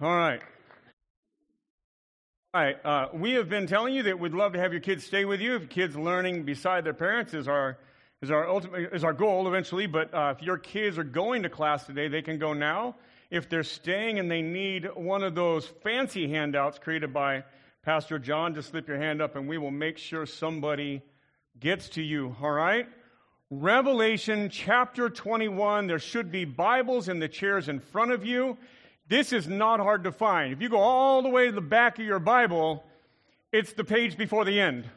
All right. We have been telling you that we'd love to have your kids stay with you. If kids learning beside their parents is our goal eventually. But if your kids are going to class today, they can go now. If they're staying and they need one of those fancy handouts created by Pastor John, just slip your hand up and we will make sure somebody gets to you. All right. Revelation chapter 21. There should be Bibles in the chairs in front of you. This is not hard to find. If you go all the way to the back of your Bible, it's the page before the end.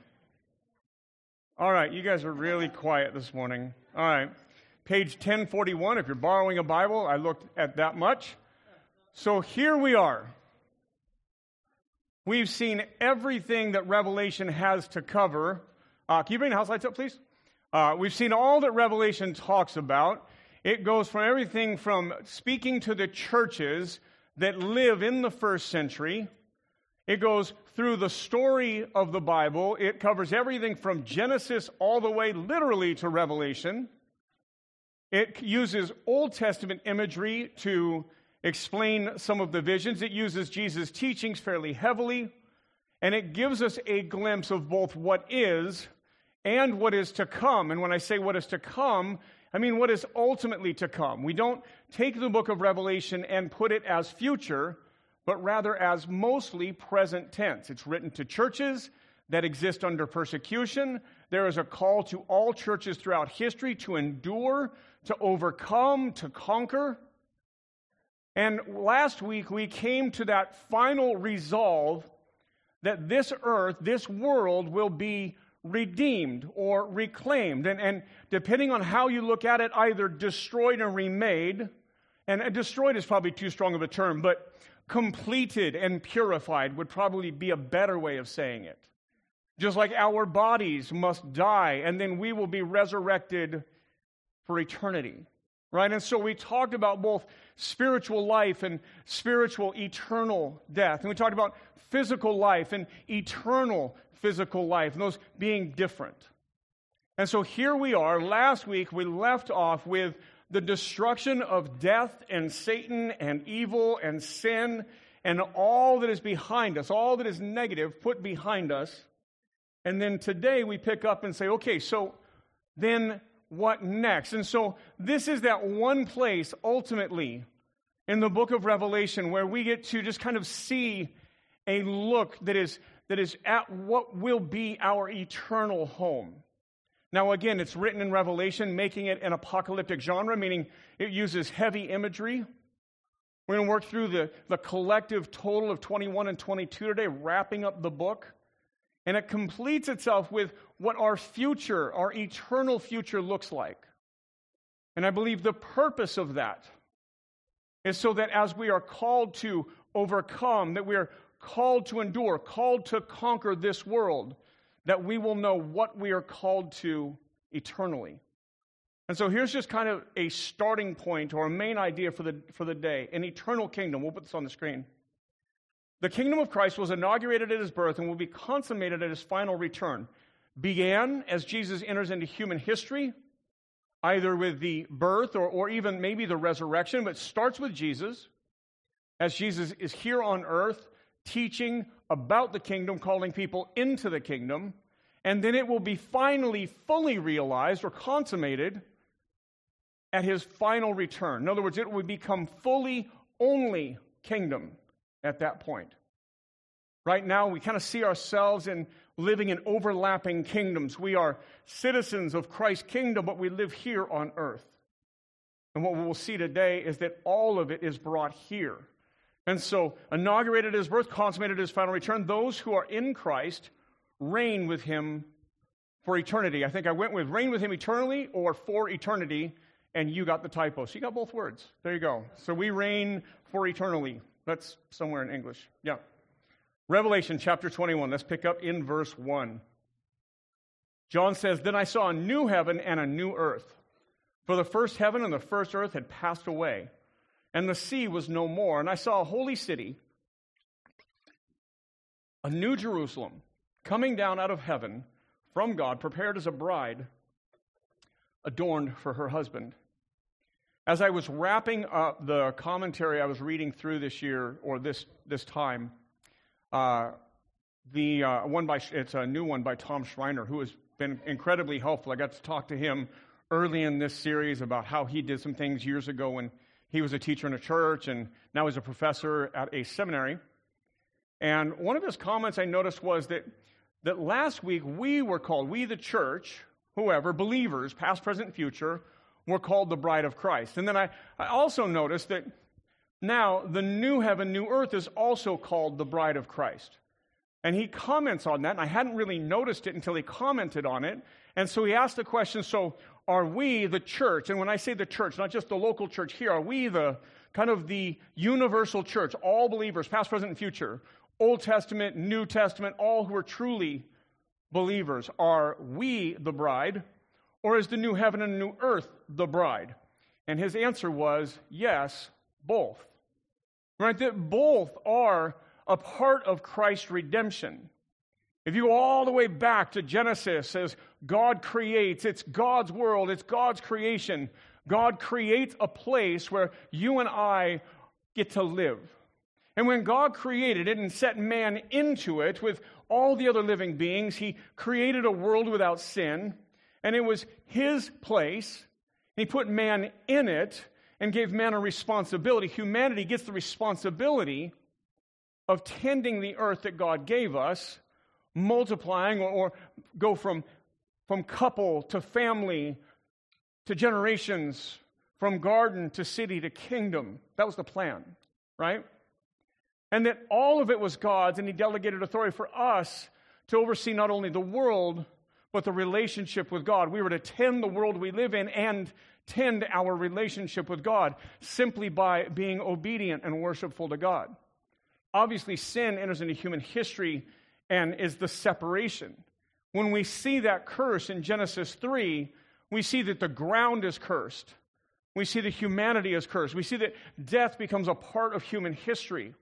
All right, you guys are really quiet this morning. All right, page 1041, if you're borrowing a Bible, I looked at that much. So here we are. We've seen everything that Revelation has to cover. Can you bring the house lights up, please? We've seen all that Revelation talks about. It goes from everything from speaking to the churches that live in the first century. It goes through the story of the Bible. It covers everything from Genesis all the way literally to Revelation. It uses Old Testament imagery to explain some of the visions. It uses Jesus' teachings fairly heavily. And it gives us a glimpse of both what is and what is to come. And when I say what is to come, I mean, what is ultimately to come? We don't take the book of Revelation and put it as future, but rather as mostly present tense. It's written to churches that exist under persecution. There is a call to all churches throughout history to endure, to overcome, to conquer. And last week, we came to that final resolve that this earth, this world will be redeemed or reclaimed, and depending on how you look at it, either destroyed or remade, and destroyed is probably too strong of a term, but completed and purified would probably be a better way of saying it. Just like our bodies must die, and then we will be resurrected for eternity, right? And so we talked about both spiritual life and spiritual eternal death, and we talked about physical life and eternal physical life, and those being different. And so here we are. Last week, we left off with the destruction of death and Satan and evil and sin and all that is behind us, all that is negative put behind us. And then today we pick up and say, okay, so then what next? And so this is that one place ultimately in the book of Revelation where we get to just kind of see a look that is at what will be our eternal home. Now, again, it's written in Revelation, making it an apocalyptic genre, meaning it uses heavy imagery. We're going to work through the collective total of 21 and 22 today, wrapping up the book. And it completes itself with what our future, our eternal future looks like. And I believe the purpose of that is so that as we are called to overcome, that we are called to endure, called to conquer this world, that we will know what we are called to eternally. And so here's just kind of a starting point or a main idea for the day, an eternal kingdom. We'll put this on the screen. The kingdom of Christ was inaugurated at his birth and will be consummated at his final return. Began as Jesus enters into human history, either with the birth or even maybe the resurrection, but starts with Jesus. As Jesus is here on earth, teaching about the kingdom, calling people into the kingdom, and then it will be finally fully realized or consummated at his final return. In other words, it will become fully only kingdom at that point. Right now, we kind of see ourselves in living in overlapping kingdoms. We are citizens of Christ's kingdom, but we live here on earth. And what we will see today is that all of it is brought here. And so, inaugurated his birth, consummated his final return, those who are in Christ reign with him for eternity. I think I went with reign with him eternally or for eternity, and you got the typo. So you got both words. There you go. So we reign for eternally. That's somewhere in English. Yeah. Revelation chapter 21. Let's pick up in verse 1. John says, "Then I saw a new heaven and a new earth, for the first heaven and the first earth had passed away, and the sea was no more. And I saw a holy city, a new Jerusalem, coming down out of heaven from God, prepared as a bride, adorned for her husband. As I was wrapping up the commentary I was reading through this year, or this time, it's a new one by Tom Schreiner, who has been incredibly helpful. I got to talk to him early in this series about how he did some things years ago when he was a teacher in a church, and now he's a professor at a seminary. And one of his comments I noticed was that last week we were called, we the church, whoever, believers, past, present, future, were called the bride of Christ. And then I also noticed that now the new heaven, new earth is also called the bride of Christ. And he comments on that, and I hadn't really noticed it until he commented on it. And so he asked the question, so are we the church? And when I say the church, not just the local church here, are we the kind of the universal church, all believers, past, present, and future, Old Testament, New Testament, all who are truly believers, are we the bride, or is the new heaven and new earth the bride? And his answer was, yes, both. Right? That both are a part of Christ's redemption. If you go all the way back to Genesis, as God creates, it's God's world, it's God's creation. God creates a place where you and I get to live. And when God created it and set man into it with all the other living beings, he created a world without sin, and it was his place. He put man in it and gave man a responsibility. Humanity gets the responsibility of tending the earth that God gave us, multiplying or go from couple to family to generations, from garden to city to kingdom. That was the plan, right? And that all of it was God's, and he delegated authority for us to oversee not only the world, but the relationship with God. We were to tend the world we live in and tend our relationship with God simply by being obedient and worshipful to God. Obviously, sin enters into human history and is the separation. When we see that curse in Genesis 3, we see that the ground is cursed. We see that humanity is cursed. We see that death becomes a part of human history.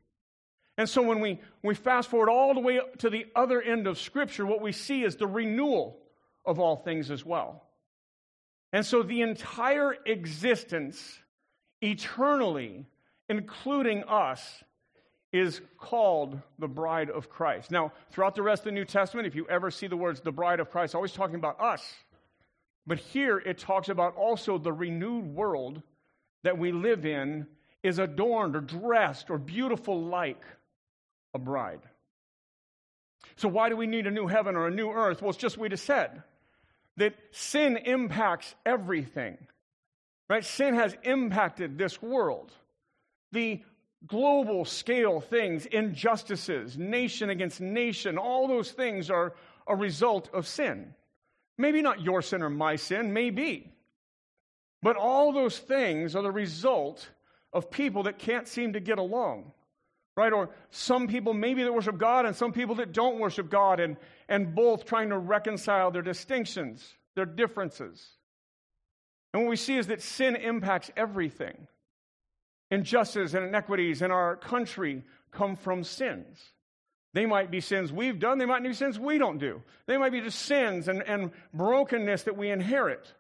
And so when we fast forward all the way to the other end of Scripture, what we see is the renewal of all things as well. And so the entire existence, eternally, including us, is called the bride of Christ. Now, throughout the rest of the New Testament, if you ever see the words the bride of Christ, always talking about us. But here it talks about also the renewed world that we live in is adorned or dressed or beautiful like a bride. So why do we need a new heaven or a new earth? Well, it's just what we just said, that sin impacts everything, right? Sin has impacted this world. The global scale things, injustices, nation against nation, all those things are a result of sin. Maybe not your sin or my sin, maybe. But all those things are the result of people that can't seem to get along, right? Or some people maybe that worship God and some people that don't worship God, and both trying to reconcile their distinctions, their differences. And what we see is that sin impacts everything. Injustices and inequities in our country come from sins. They might be sins we've done. They might be sins we don't do. They might be just sins and brokenness that we inherit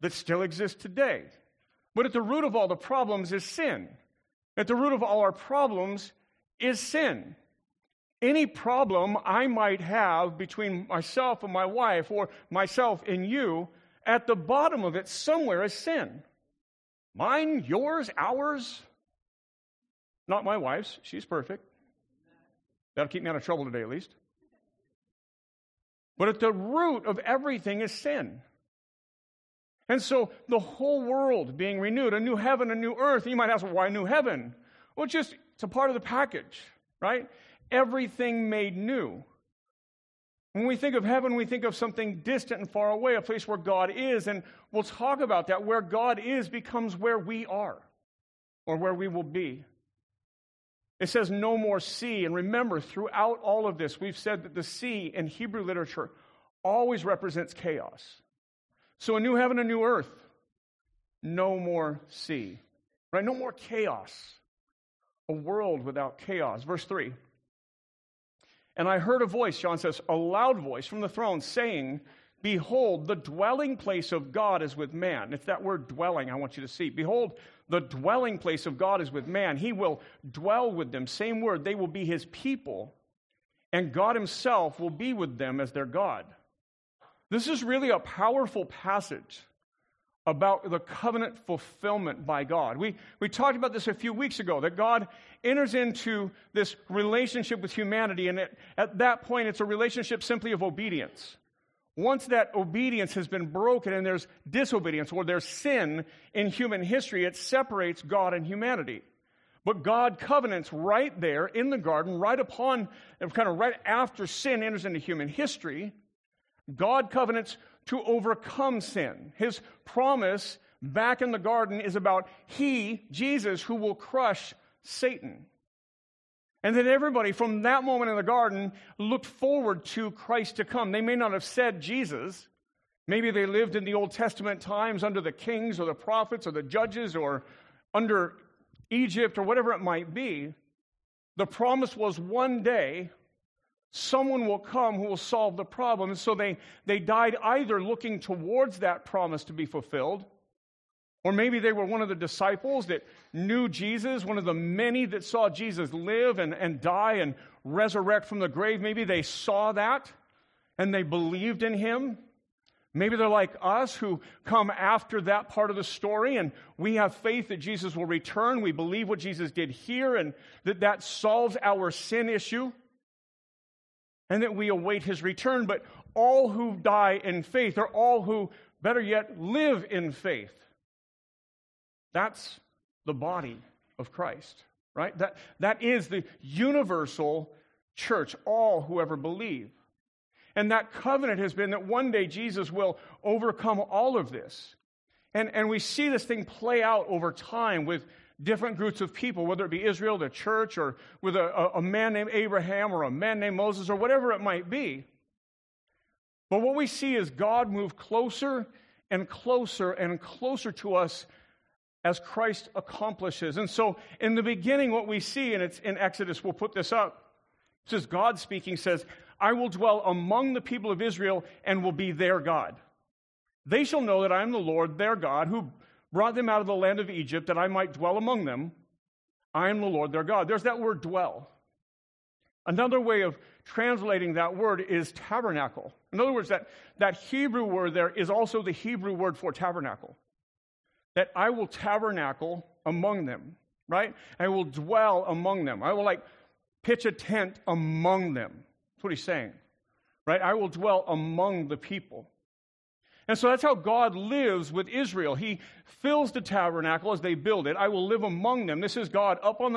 that still exists today. But at the root of all the problems is sin. At the root of all our problems is sin. Any problem I might have between myself and my wife or myself and you, at the bottom of it somewhere is sin. Mine, yours, ours. Not my wife's. She's perfect. That'll keep me out of trouble today at least. But at the root of everything is sin. And so the whole world being renewed, a new heaven, a new earth. And you might ask, well, why new heaven? Well, it's a part of the package, right? Everything made new. When we think of heaven, we think of something distant and far away, a place where God is. And we'll talk about that. Where God is becomes where we are or where we will be. It says no more sea. And remember, throughout all of this, we've said that the sea in Hebrew literature always represents chaos. So a new heaven, a new earth, no more sea, right? No more chaos, a world without chaos. Verse 3, and I heard a voice, John says, a loud voice from the throne saying, Behold, the dwelling place of God is with man. It's that word dwelling I want you to see. Behold, the dwelling place of God is with man. He will dwell with them. Same word. They will be his people, and God himself will be with them as their God. This is really a powerful passage about the covenant fulfillment by God. We talked about this a few weeks ago, that God enters into this relationship with humanity, and at that point it's a relationship simply of obedience. Once that obedience has been broken and there's disobedience or there's sin in human history, it separates God and humanity. But God covenants right there in the garden, right after sin enters into human history. God covenants to overcome sin. His promise back in the garden is about Jesus, who will crush Satan. And then everybody from that moment in the garden looked forward to Christ to come. They may not have said Jesus. Maybe they lived in the Old Testament times under the kings or the prophets or the judges or under Egypt or whatever it might be. The promise was one day someone will come who will solve the problem. And so they died either looking towards that promise to be fulfilled, or maybe they were one of the disciples that knew Jesus, one of the many that saw Jesus live and die and resurrect from the grave. Maybe they saw that and they believed in him. Maybe they're like us who come after that part of the story and we have faith that Jesus will return. We believe what Jesus did here and that solves our sin issue, and that we await his return. But all who die in faith, or all who, better yet, live in faith, that's the body of Christ, right? That is the universal church, all who ever believe. And that covenant has been that one day Jesus will overcome all of this. And we see this thing play out over time with different groups of people, whether it be Israel, the church, or with a man named Abraham or a man named Moses or whatever it might be. But what we see is God move closer and closer and closer to us as Christ accomplishes. And so in the beginning, what we see, and it's in Exodus, we'll put this up. It says, God speaking says, I will dwell among the people of Israel and will be their God. They shall know that I am the Lord, their God, who brought them out of the land of Egypt, that I might dwell among them. I am the Lord their God. There's that word dwell. Another way of translating that word is tabernacle. In other words, that Hebrew word there is also the Hebrew word for tabernacle. That I will tabernacle among them, right? I will dwell among them. I will pitch a tent among them. That's what he's saying, right? I will dwell among the people. And so that's how God lives with Israel. He fills the tabernacle as they build it. I will live among them. This is God up on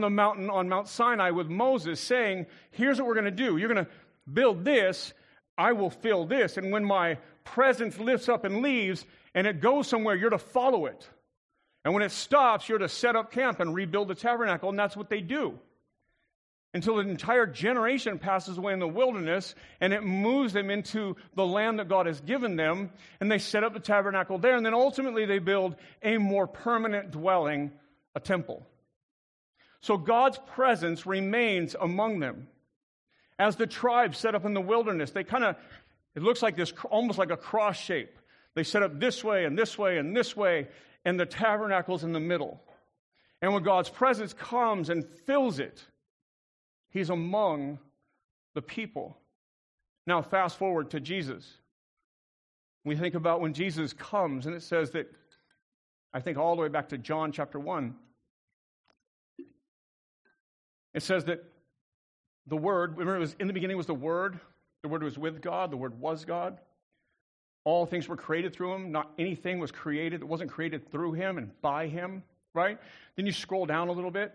the mountain, on Mount Sinai with Moses, saying, here's what we're going to do. You're going to build this. I will fill this. And when my presence lifts up and leaves and it goes somewhere, you're to follow it. And when it stops, you're to set up camp and rebuild the tabernacle. And that's what they do. Until an entire generation passes away in the wilderness, and it moves them into the land that God has given them, and they set up the tabernacle there, and then ultimately they build a more permanent dwelling, a temple. So God's presence remains among them. As the tribes set up in the wilderness, they it looks like this, almost like a cross shape. They set up this way and this way and this way, and the tabernacle's in the middle. And when God's presence comes and fills it, he's among the people. Now, fast forward to Jesus. We think about when Jesus comes, and it says that, I think all the way back to John chapter 1, it says that the Word, remember it was in the beginning was the Word was with God, the Word was God. All things were created through him, not anything was created that wasn't created through him and by him, right? Then you scroll down a little bit,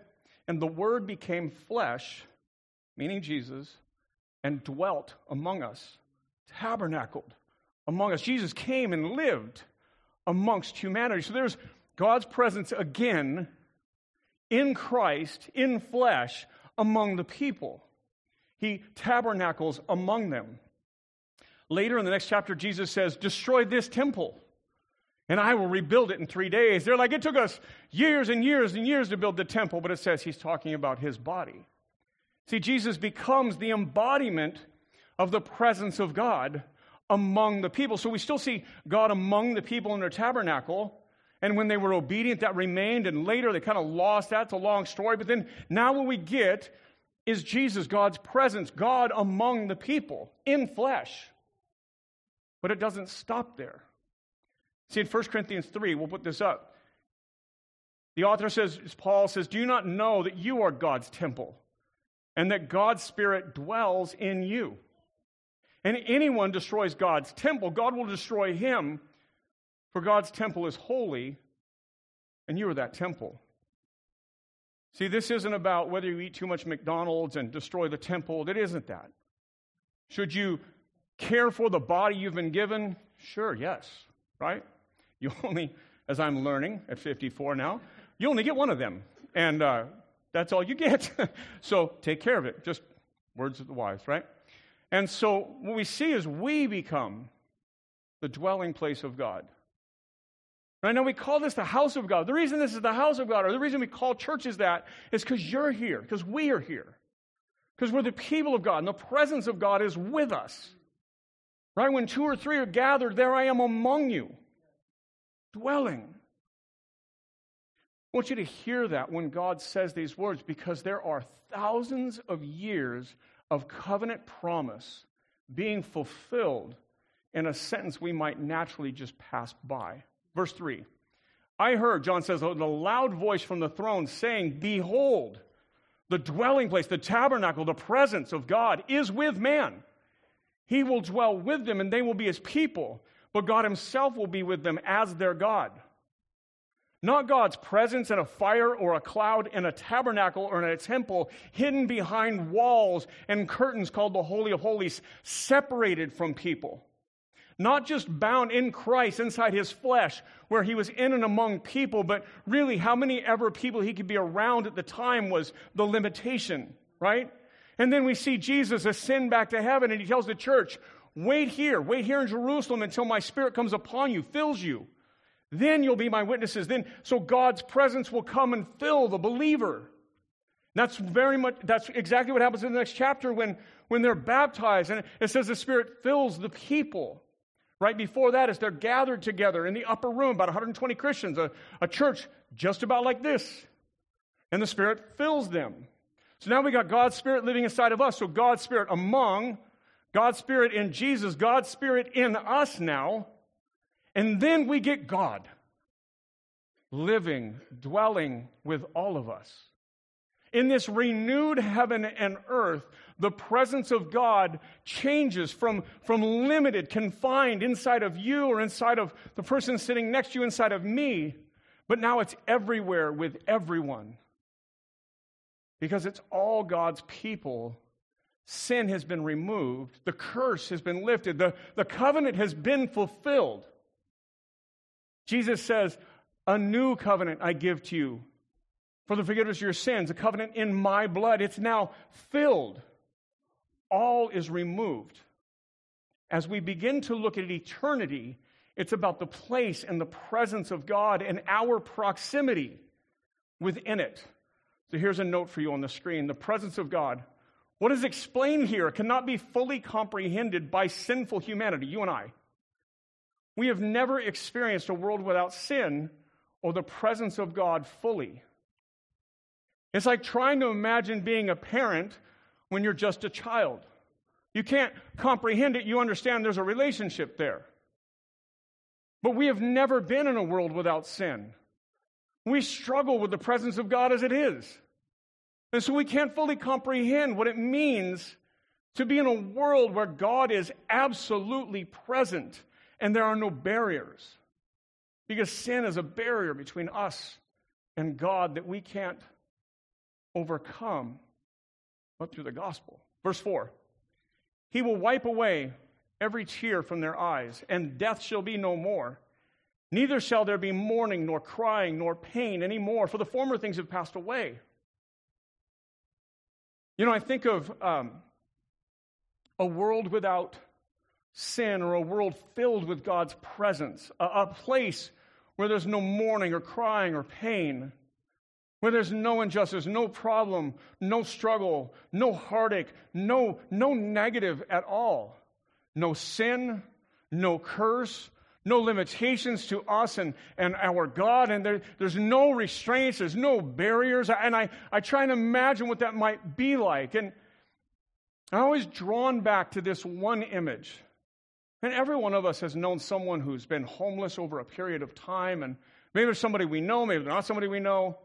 and the Word became flesh, meaning Jesus, and dwelt among us, tabernacled among us. Jesus came and lived amongst humanity. So there's God's presence again in Christ, in flesh, among the people. He tabernacles among them. Later in the next chapter, Jesus says, destroy this temple, and I will rebuild it in 3 days. They're like, it took us years and years and years to build the temple, but it says he's talking about his body. See, Jesus becomes the embodiment of the presence of God among the people. So we still see God among the people in their tabernacle. And when they were obedient, that remained. And later, they kind of lost that. It's a long story. But then now what we get is Jesus, God's presence, God among the people in flesh. But it doesn't stop there. See, in 1 Corinthians 3, we'll put this up. The author says, Paul says, do you not know that you are God's temple and that God's Spirit dwells in you? And anyone destroys God's temple, God will destroy him, for God's temple is holy, and you are that temple. See, this isn't about whether you eat too much McDonald's and destroy the temple. It isn't that. Should you care for the body you've been given? Sure, yes, right? You only, as I'm learning at 54 now, you only get one of them, and that's all you get. So take care of it. Just words of the wise, right? And so what we see is we become the dwelling place of God. Right now we call this the house of God. The reason this is the house of God, or the reason we call churches that, is because you're here, because we are here, because we're the people of God, and the presence of God is with us. Right? When two or three are gathered, there I am among you, dwelling. I want you to hear that when God says these words, because there are thousands of years of covenant promise being fulfilled in a sentence we might naturally just pass by. Verse 3, I heard, John says, the loud voice from the throne saying, behold, the dwelling place, the tabernacle, the presence of God is with man. He will dwell with them and they will be his people, but God himself will be with them as their God. Not God's presence in a fire or a cloud, in a tabernacle or in a temple, hidden behind walls and curtains called the Holy of Holies, separated from people. Not just bound in Christ inside his flesh, where he was in and among people, but really how many ever people he could be around at the time was the limitation, right? And then we see Jesus ascend back to heaven, and he tells the church, wait here in Jerusalem until my Spirit comes upon you, fills you. Then you'll be my witnesses. Then, so God's presence will come and fill the believer. That's exactly what happens in the next chapter when they're baptized. And it says the Spirit fills the people. Right before that is they're gathered together in the upper room, about 120 Christians, a church just about like this. And the Spirit fills them. So now we got God's Spirit living inside of us. So God's Spirit among, God's Spirit in Jesus, God's Spirit in us now. And then we get God living, dwelling with all of us. In this renewed heaven and earth, the presence of God changes from limited, confined inside of you or inside of the person sitting next to you, inside of me, but now it's everywhere with everyone. Because it's all God's people. Sin has been removed. The curse has been lifted. The covenant has been fulfilled. Jesus says, a new covenant I give to you for the forgiveness of your sins, a covenant in my blood. It's now filled. All is removed. As we begin to look at eternity, it's about the place and the presence of God and our proximity within it. So here's a note for you on the screen. The presence of God. What is explained here cannot be fully comprehended by sinful humanity, you and I. We have never experienced a world without sin or the presence of God fully. It's like trying to imagine being a parent when you're just a child. You can't comprehend it. You understand there's a relationship there. But we have never been in a world without sin. We struggle with the presence of God as it is. And so we can't fully comprehend what it means to be in a world where God is absolutely present. And there are no barriers, because sin is a barrier between us and God that we can't overcome, but through the gospel. Verse 4, he will wipe away every tear from their eyes, and death shall be no more. Neither shall there be mourning, nor crying, nor pain any more, for the former things have passed away. You know, I think of a world without sin, or a world filled with God's presence, a place where there's no mourning or crying or pain, where there's no injustice, no problem, no struggle, no heartache, no negative at all, no sin, no curse, no limitations to us and our God, and there's no restraints, there's no barriers, and I try and imagine what that might be like, and I'm always drawn back to this one image. And every one of us has known someone who's been homeless over a period of time, and maybe there's somebody we know, maybe they're not somebody we know.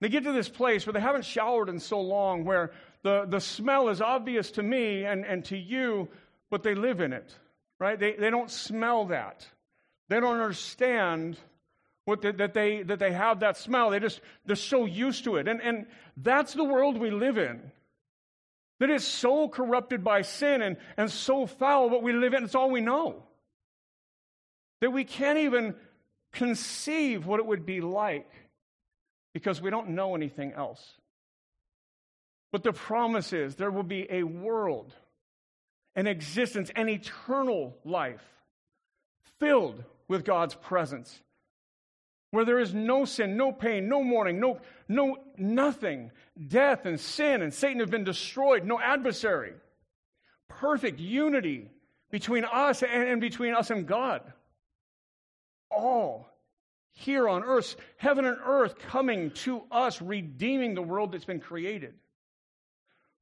They get to this place where they haven't showered in so long, where the smell is obvious to me and to you, but they live in it, right? They don't smell that. They don't understand that they have that smell. They're so used to it. And that's the world we live in. That is so corrupted by sin and so foul, but we live in, it's all we know. That we can't even conceive what it would be like, because we don't know anything else. But the promise is there will be a world, an existence, an eternal life filled with God's presence, where there is no sin, no pain, no mourning, no nothing. Death and sin and Satan have been destroyed, no adversary. Perfect unity between us and between us and God. All here on earth, heaven and earth coming to us, redeeming the world that's been created.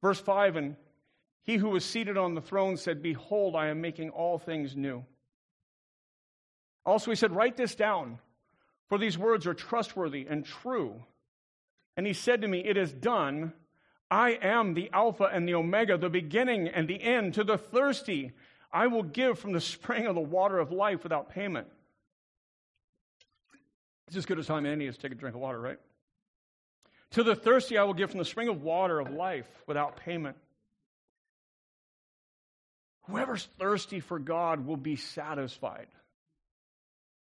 Verse 5, and he who was seated on the throne said, "Behold, I am making all things new." Also he said, "Write this down, for these words are trustworthy and true." And he said to me, "It is done. I am the Alpha and the Omega, the beginning and the end. To the thirsty, I will give from the spring of the water of life without payment." It's as good as time any is to take a drink of water, right? To the thirsty I will give from the spring of water of life without payment. Whoever's thirsty for God will be satisfied.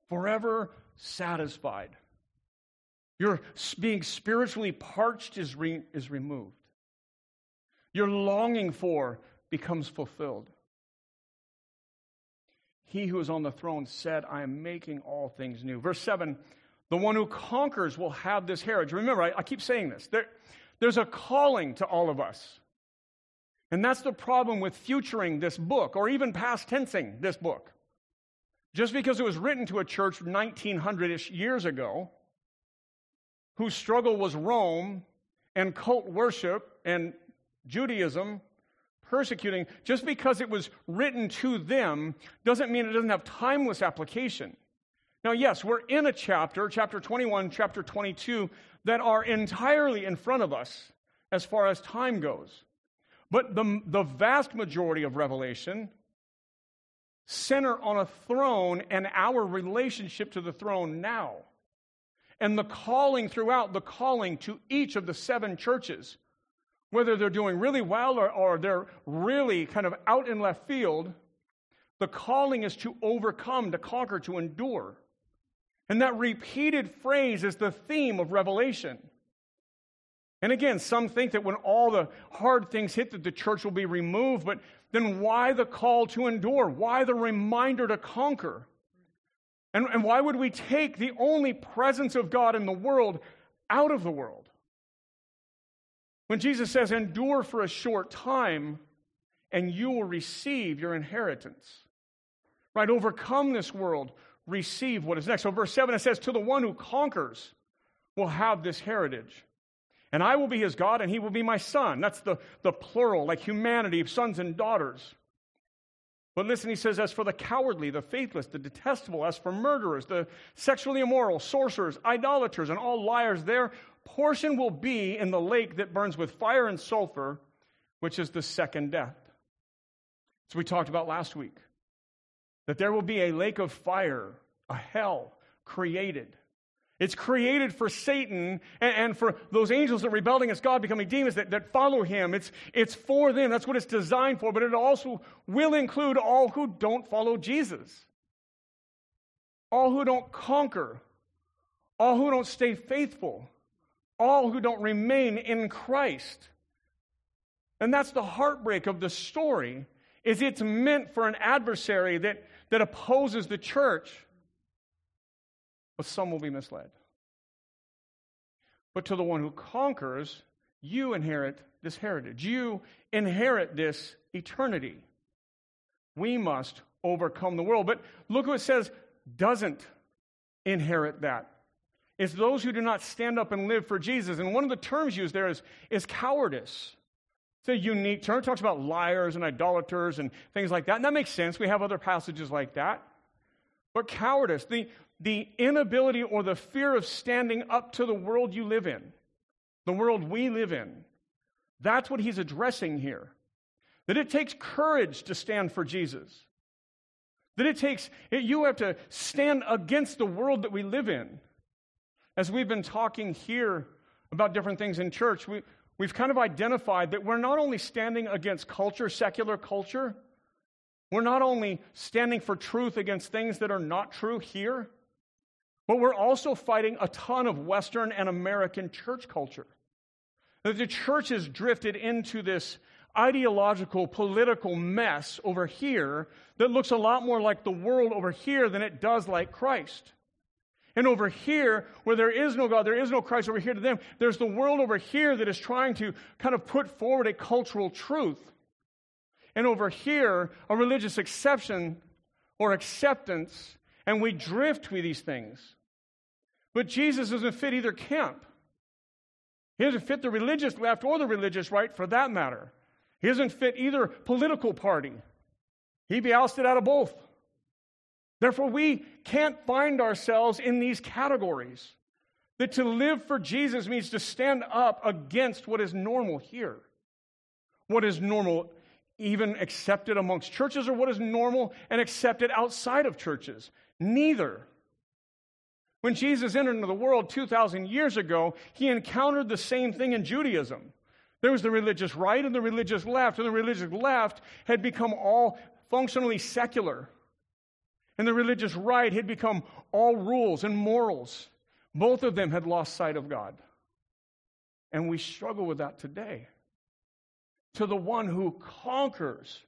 Forever satisfied. Your being spiritually parched is removed. Your longing for becomes fulfilled. He who is on the throne said, "I am making all things new." Verse 7, the one who conquers will have this heritage. Remember, I keep saying this. There's a calling to all of us. And that's the problem with futuring this book, or even past tensing this book. Just because it was written to a church 1900-ish years ago, whose struggle was Rome and cult worship and Judaism persecuting, just because it was written to them doesn't mean it doesn't have timeless application. Now, yes, we're in a chapter 21, chapter 22, that are entirely in front of us as far as time goes. But the vast majority of Revelation center on a throne and our relationship to the throne now. And the calling throughout, the calling to each of the seven churches, whether they're doing really well or they're really kind of out in left field, the calling is to overcome, to conquer, to endure. And that repeated phrase is the theme of Revelation. And again, some think that when all the hard things hit, that the church will be removed, but then why the call to endure? Why the reminder to conquer? And why would we take the only presence of God in the world out of the world? When Jesus says, "Endure for a short time, and you will receive your inheritance." Right? Overcome this world, receive what is next. So verse 7, it says, "To the one who conquers will have this heritage. And I will be his God, and he will be my son." That's the plural, like humanity, sons and daughters. But listen, he says, "As for the cowardly, the faithless, the detestable, as for murderers, the sexually immoral, sorcerers, idolaters, and all liars, their portion will be in the lake that burns with fire and sulfur, which is the second death." So we talked about last week, that there will be a lake of fire, a hell created. It's created for Satan and for those angels that are rebelled against God, becoming demons that follow him. It's for them. That's what it's designed for. But it also will include all who don't follow Jesus, all who don't conquer, all who don't stay faithful, all who don't remain in Christ. And that's the heartbreak of the story. Is it's meant for an adversary that opposes the church, but some will be misled. But to the one who conquers, you inherit this heritage. You inherit this eternity. We must overcome the world. But look who it says doesn't inherit that. It's those who do not stand up and live for Jesus. And one of the terms used there is cowardice. It's a unique term. It talks about liars and idolaters and things like that. And that makes sense. We have other passages like that. But cowardice, the inability or the fear of standing up to the world you live in, the world we live in, that's what he's addressing here. That it takes courage to stand for Jesus. That it takes, you have to stand against the world that we live in. As we've been talking here about different things in church, we've kind of identified that we're not only standing against culture, secular culture, we're not only standing for truth against things that are not true here, but we're also fighting a ton of Western and American church culture. That the church has drifted into this ideological, political mess over here that looks a lot more like the world over here than it does like Christ. And over here, where there is no God, there is no Christ over here to them, there's the world over here that is trying to kind of put forward a cultural truth. And over here, a religious exception or acceptance, and we drift with these things. But Jesus doesn't fit either camp. He doesn't fit the religious left or the religious right, for that matter. He doesn't fit either political party. He'd be ousted out of both. Therefore, we can't find ourselves in these categories. That to live for Jesus means to stand up against what is normal here. What is normal, even accepted amongst churches, or what is normal and accepted outside of churches? Neither. When Jesus entered into the world 2,000 years ago, he encountered the same thing in Judaism. There was the religious right and the religious left, and the religious left had become all functionally secular. And the religious right had become all rules and morals. Both of them had lost sight of God. And we struggle with that today. To the one who conquers,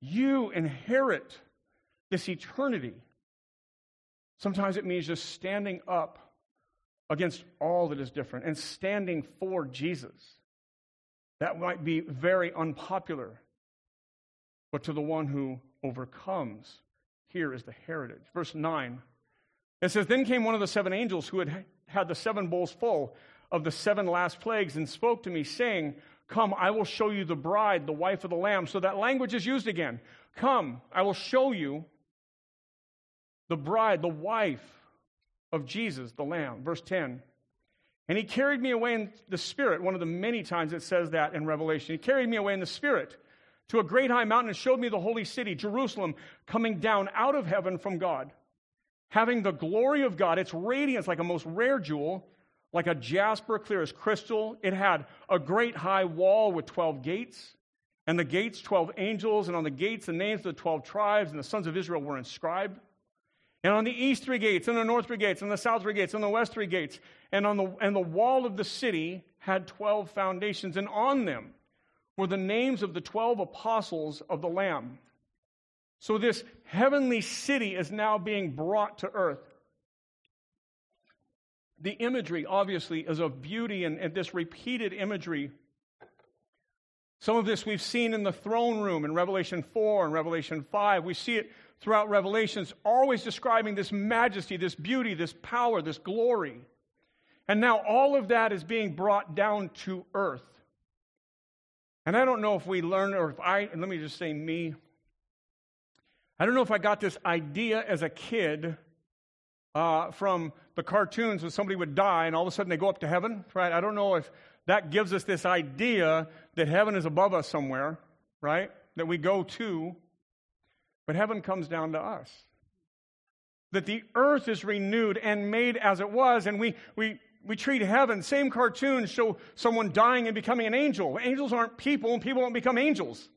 you inherit this eternity. Sometimes it means just standing up against all that is different and standing for Jesus. That might be very unpopular, but to the one who overcomes, here is the heritage. Verse 9, it says, "Then came one of the seven angels who had had the seven bowls full of the seven last plagues and spoke to me, saying, 'Come, I will show you the bride, the wife of the Lamb.'" So that language is used again. Come, I will show you the bride, the wife of Jesus, the Lamb. Verse 10, "And he carried me away in the Spirit." One of the many times it says that in Revelation. "He carried me away in the Spirit to a great high mountain and showed me the holy city, Jerusalem, coming down out of heaven from God, having the glory of God, its radiance like a most rare jewel, like a jasper, clear as crystal. It had a great high wall with 12 gates, and the gates 12 angels, and on the gates the names of the 12 tribes and the sons of Israel were inscribed. And on the east 3 gates, and the north 3 gates, and the south 3 gates, and the west 3 gates, and the wall of the city had 12 foundations, and on them were the names of the 12 apostles of the Lamb." So this heavenly city is now being brought to earth. The imagery, obviously, is of beauty, and this repeated imagery. Some of this we've seen in the throne room in Revelation 4 and Revelation 5. We see it throughout Revelations, always describing this majesty, this beauty, this power, this glory. And now all of that is being brought down to earth. And I don't know if we learn, or if let me just say me, I don't know if I got this idea as a kid from the cartoons when somebody would die and all of a sudden they go up to heaven, right? I don't know if that gives us this idea that heaven is above us somewhere, right? That we go to, but heaven comes down to us. That the earth is renewed and made as it was, and we treat heaven, same cartoons show someone dying and becoming an angel. Angels aren't people, and people don't become angels.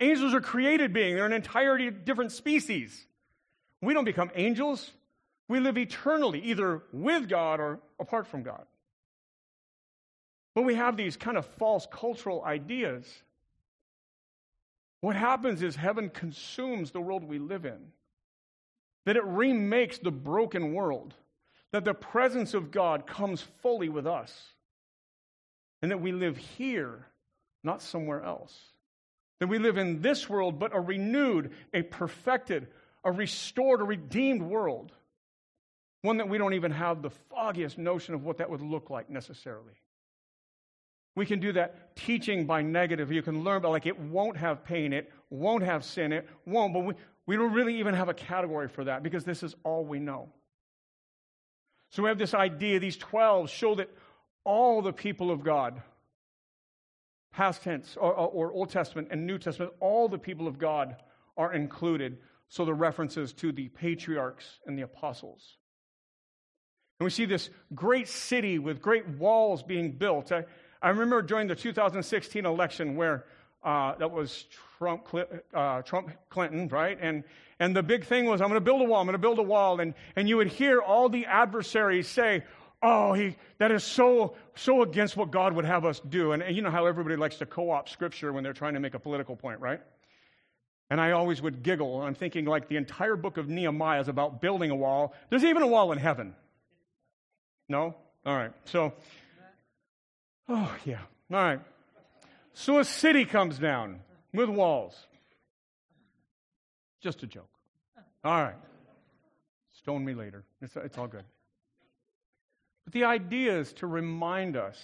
Angels are created beings. They're an entirely different species. We don't become angels. We live eternally, either with God or apart from God. But we have these kind of false cultural ideas. What happens is heaven consumes the world we live in. That it remakes the broken world. That the presence of God comes fully with us, and that we live here, not somewhere else. that we live in this world, but a renewed, a perfected, a restored, a redeemed world. One that we don't even have the foggiest notion of what that would look like necessarily. We can do that teaching by negative. You can learn by like it won't have pain, it won't have sin, it won't. But we don't really even have a category for that because this is all we know. So we have this idea, these 12 show that all the people of God, past tense or Old Testament and New Testament, all the people of God are included. So the references to the patriarchs and the apostles. And we see this great city with great walls being built. I remember during the 2016 election where that was Trump Clinton, right? And the big thing was, I'm going to build a wall, I'm going to build a wall. And you would hear all the adversaries say, oh, that is so against what God would have us do. And you know how everybody likes to co-opt scripture when they're trying to make a political point, right? And I always would giggle. I'm thinking like the entire book of Nehemiah is about building a wall. There's even a wall in heaven. No? All right. So, oh, yeah. All right. So a city comes down with walls. Just a joke. All right. Stone me later. It's all good. But the idea is to remind us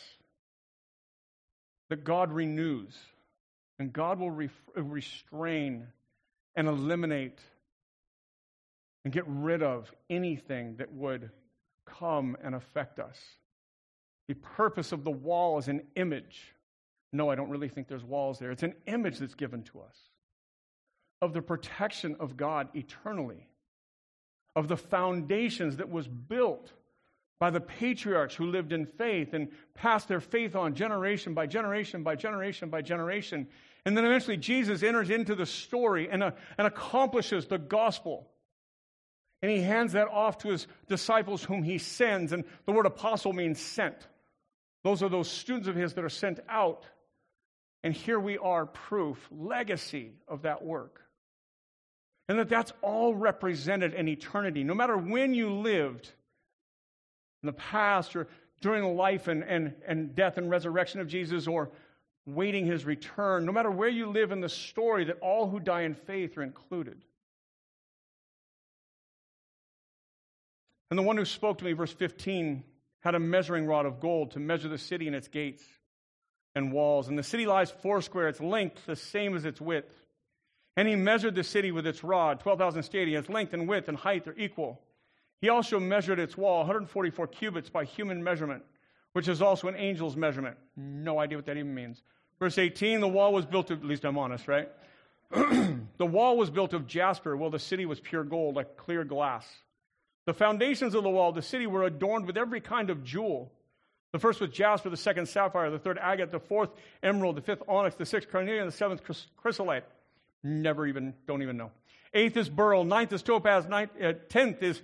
that God renews and God will restrain and eliminate and get rid of anything that would come and affect us. The purpose of the wall is an image. No, I don't really think there's walls there. It's an image that's given to us of the protection of God eternally, of the foundations that was built by the patriarchs who lived in faith and passed their faith on generation by generation by generation by generation. And then eventually Jesus enters into the story and accomplishes the gospel. And he hands that off to his disciples whom he sends. And the word apostle means sent. Those are those students of his that are sent out. And here we are, proof, legacy of that work. And that's all represented in eternity. No matter when you lived, in the past or during the life and death and resurrection of Jesus or waiting his return, no matter where you live in the story, that all who die in faith are included. And the one who spoke to me, verse 15, had a measuring rod of gold to measure the city and its gates and walls. And the city lies 4 square, its length the same as its width. And he measured the city with its rod, 12,000 stadia. Its length and width and height are equal. He also measured its wall, 144 cubits by human measurement, which is also an angel's measurement. No idea what that even means. Verse 18, the wall was built of, at least I'm honest, right? The wall was built of jasper, while the city was pure gold, like clear glass. The foundations of the wall, the city, were adorned with every kind of jewel. The first was jasper, the second sapphire, the third agate, the fourth emerald, the fifth onyx, the sixth carnelian, the seventh chrysolite. Don't even know. Eighth is beryl, ninth is topaz, tenth is,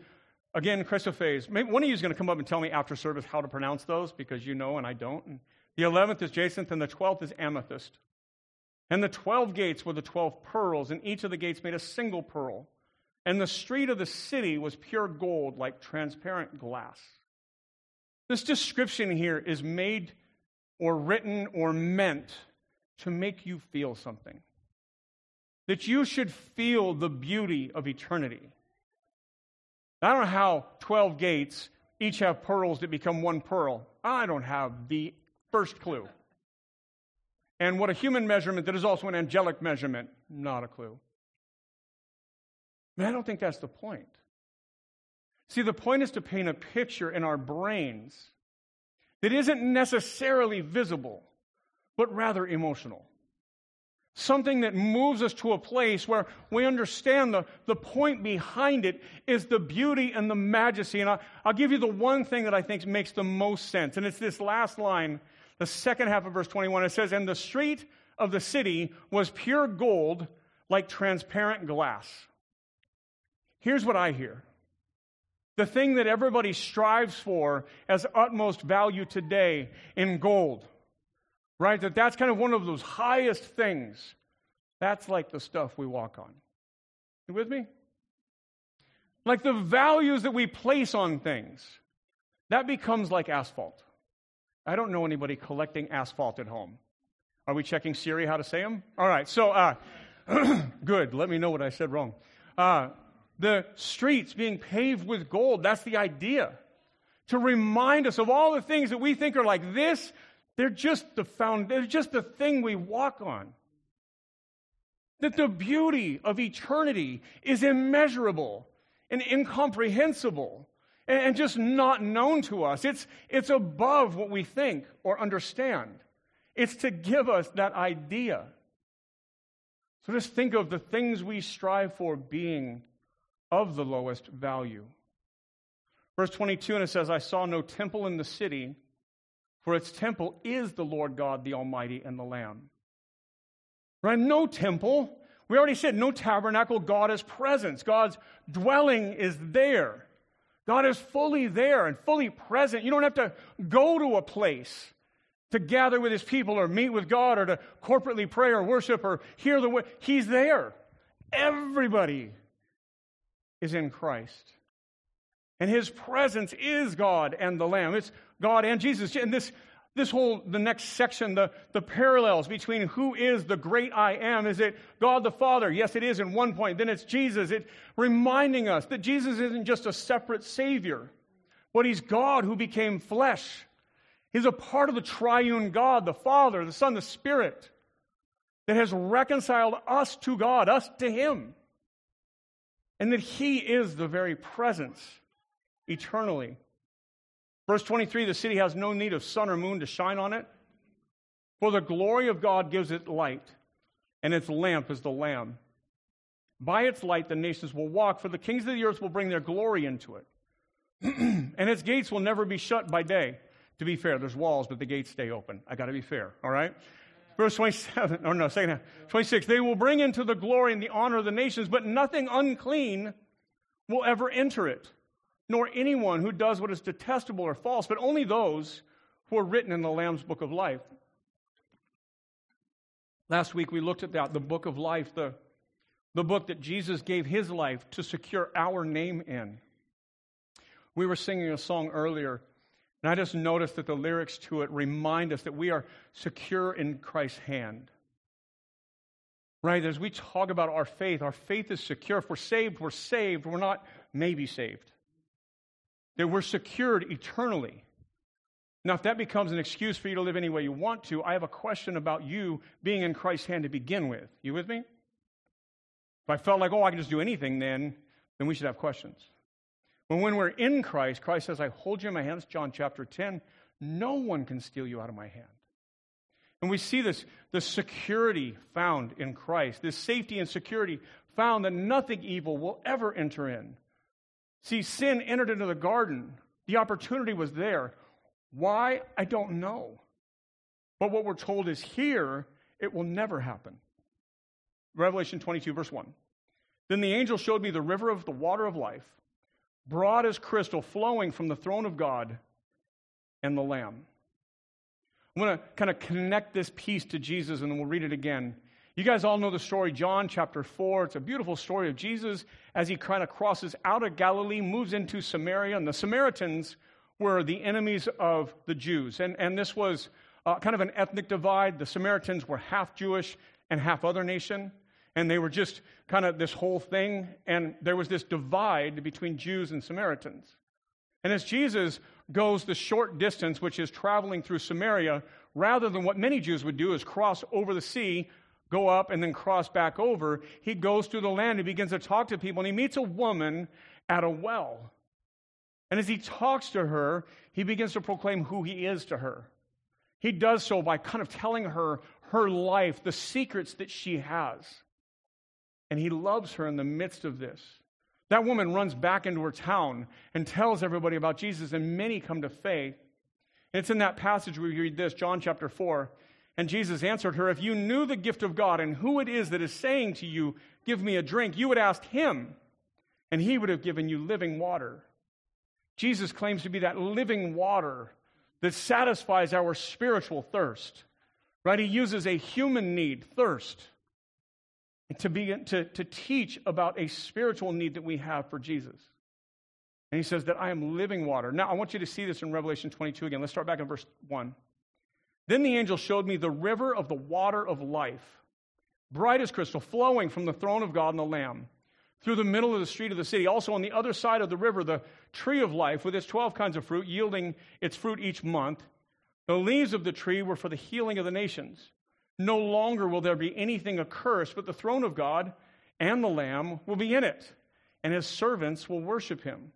again, chrysoprase. Maybe one of you is going to come up and tell me after service how to pronounce those, because you know and I don't. And the 11th is jacinth, and the 12th is amethyst. And the 12 gates were the 12 pearls, and each of the gates made a single pearl. And the street of the city was pure gold, like transparent glass. This description here is made or written or meant to make you feel something. That you should feel the beauty of eternity. I don't know how 12 gates each have pearls that become one pearl. I don't have the first clue. And what a human measurement that is also an angelic measurement. Not a clue. I don't think that's the point. See, the point is to paint a picture in our brains that isn't necessarily visible, but rather emotional. Something that moves us to a place where we understand the point behind it is the beauty and the majesty. And I'll give you the one thing that I think makes the most sense. And it's this last line, the second half of verse 21. It says, and the street of the city was pure gold like transparent glass. Here's what I hear. The thing that everybody strives for as utmost value today in gold, right? That's kind of one of those highest things. That's like the stuff we walk on. You with me? Like the values that we place on things, that becomes like asphalt. I don't know anybody collecting asphalt at home. Are we checking Siri how to say them? All right, so good. Let me know what I said wrong. The streets being paved with gold, that's the idea. To remind us of all the things that we think are like this, they're just the foundation, they're just the thing we walk on. That the beauty of eternity is immeasurable and incomprehensible and just not known to us. It's above what we think or understand. It's to give us that idea. So just think of the things we strive for being of the lowest value. Verse 22, and it says, I saw no temple in the city, for its temple is the Lord God, the Almighty, and the Lamb. Right? No temple. We already said no tabernacle. God is presence. God's dwelling is there. God is fully there and fully present. You don't have to go to a place to gather with his people or meet with God or to corporately pray or worship or hear the word. He's there. Everybody is in Christ. And his presence is God and the Lamb. It's God and Jesus. And this whole, the next section, the parallels between who is the great I am. Is it God the Father? Yes, it is in one point. Then it's Jesus. It's reminding us that Jesus isn't just a separate Savior, but he's God who became flesh. He's a part of the triune God, the Father, the Son, the Spirit, that has reconciled us to God, us to him. And that he is the very presence eternally. Verse 23, the city has no need of sun or moon to shine on it, for the glory of God gives it light, and its lamp is the Lamb. By its light the nations will walk, for the kings of the earth will bring their glory into it. And its gates will never be shut by day. To be fair, there's walls, but the gates stay open. I got to be fair, all right? Verse 27, or no, second half, 26, they will bring into the glory and the honor of the nations, but nothing unclean will ever enter it, nor anyone who does what is detestable or false, but only those who are written in the Lamb's book of life. Last week we looked at that, the book of life, the book that Jesus gave his life to secure our name in. We were singing a song earlier, and I just noticed that the lyrics to it remind us that we are secure in Christ's hand. Right? As we talk about our faith is secure. If we're saved, we're saved. We're not maybe saved. That we're secured eternally. Now, if that becomes an excuse for you to live any way you want to, I have a question about you being in Christ's hand to begin with. You with me? If I felt like, oh, I can just do anything then we should have questions. But when we're in Christ, Christ says, I hold you in my hands, John chapter 10. No one can steal you out of my hand. And we see this security found in Christ, this safety and security found that nothing evil will ever enter in. See, sin entered into the garden. The opportunity was there. Why? I don't know. But what we're told is here, it will never happen. Revelation 22, verse 1. Then the angel showed me the river of the water of life, broad as crystal, flowing from the throne of God and the Lamb. I'm going to kind of connect this piece to Jesus, and then we'll read it again. You guys all know the story, John chapter 4. It's a beautiful story of Jesus as he kind of crosses out of Galilee, moves into Samaria, and the Samaritans were the enemies of the Jews. And this was kind of an ethnic divide. The Samaritans were half Jewish and half other nation. And they were just kind of this whole thing, and there was this divide between Jews and Samaritans. And as Jesus goes the short distance, which is traveling through Samaria, rather than what many Jews would do is cross over the sea, go up, and then cross back over, he goes through the land and begins to talk to people, and he meets a woman at a well. And as he talks to her, he begins to proclaim who he is to her. He does so by kind of telling her her life, the secrets that she has. And he loves her in the midst of this. That woman runs back into her town and tells everybody about Jesus, and many come to faith. And it's in that passage we read this, John chapter 4. And Jesus answered her, if you knew the gift of God and who it is that is saying to you, give me a drink, you would ask him, and he would have given you living water. Jesus claims to be that living water that satisfies our spiritual thirst. Right? He uses a human need, thirst, to teach about a spiritual need that we have for Jesus. And he says that I am living water. Now, I want you to see this in Revelation 22 again. Let's start back in verse 1. Then the angel showed me the river of the water of life, bright as crystal, flowing from the throne of God and the Lamb, through the middle of the street of the city. Also on the other side of the river, the tree of life, with its 12 kinds of fruit, yielding its fruit each month. The leaves of the tree were for the healing of the nations. No longer will there be anything accursed, but the throne of God and the Lamb will be in it, and his servants will worship him.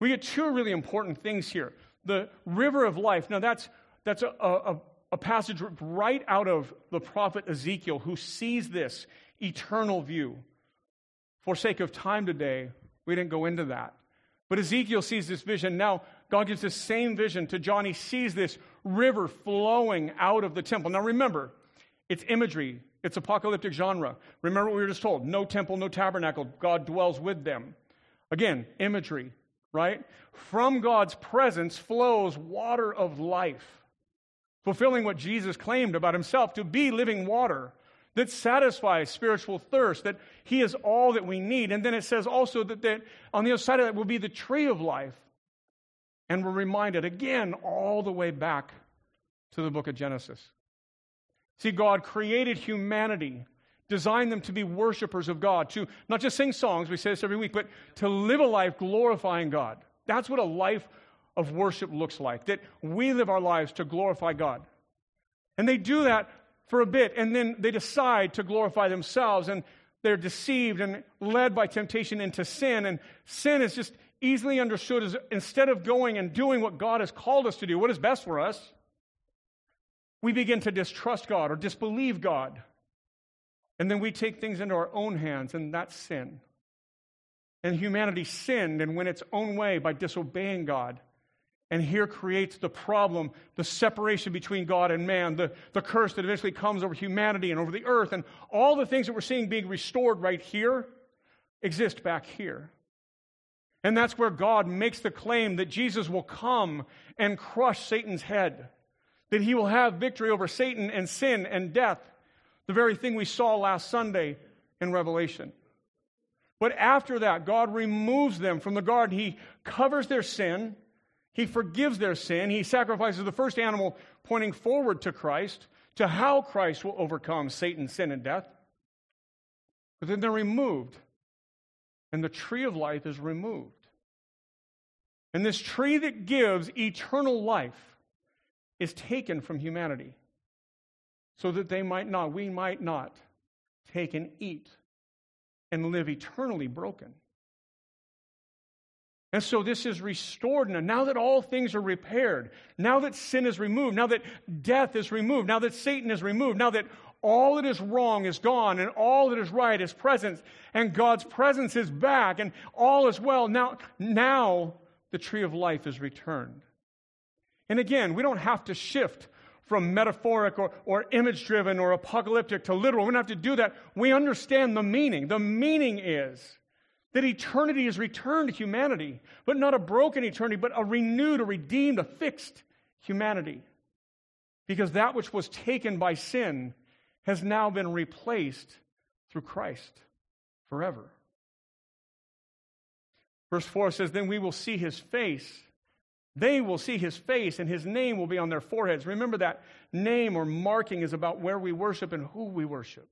We get two really important things here. The river of life. Now that's a passage right out of the prophet Ezekiel, who sees this eternal view. For sake of time today, we didn't go into that. But Ezekiel sees this vision. Now, God gives the same vision to John. He sees this river flowing out of the temple. Now, remember, it's imagery. It's apocalyptic genre. Remember what we were just told. No temple, no tabernacle. God dwells with them. Again, imagery, right? From God's presence flows water of life, fulfilling what Jesus claimed about himself to be living water that satisfies spiritual thirst, that he is all that we need. And then it says also that on the other side of that will be the tree of life. And we're reminded again all the way back to the book of Genesis. See, God created humanity, designed them to be worshipers of God, to not just sing songs, we say this every week, but to live a life glorifying God. That's what a life of worship looks like, that we live our lives to glorify God. And they do that for a bit, and then they decide to glorify themselves, and they're deceived and led by temptation into sin. And sin is just easily understood as, instead of going and doing what God has called us to do, what is best for us, we begin to distrust God or disbelieve God. And then we take things into our own hands, and that's sin. And humanity sinned and went its own way by disobeying God. And here creates the problem, the separation between God and man, the curse that eventually comes over humanity and over the earth. And all the things that we're seeing being restored right here exist back here. And that's where God makes the claim that Jesus will come and crush Satan's head, that he will have victory over Satan and sin and death, the very thing we saw last Sunday in Revelation. But after that, God removes them from the garden. He covers their sin. He forgives their sin. He sacrifices the first animal, pointing forward to Christ, to how Christ will overcome Satan, sin, and death. But then they're removed, and the tree of life is removed. And this tree that gives eternal life is taken from humanity, so that we might not take and eat and live eternally broken. And so this is restored now. Now that all things are repaired, now that sin is removed, now that death is removed, now that Satan is removed, now that all that is wrong is gone and all that is right is present, and God's presence is back and all is well, now the tree of life is returned. And again, we don't have to shift from metaphoric or image-driven or apocalyptic to literal. We don't have to do that. We understand the meaning. The meaning is that eternity is returned to humanity, but not a broken eternity, but a renewed, a redeemed, a fixed humanity. Because that which was taken by sin has now been replaced through Christ forever. Verse 4 says, then we will see his face. They will see his face, and his name will be on their foreheads. Remember that name or marking is about where we worship and who we worship.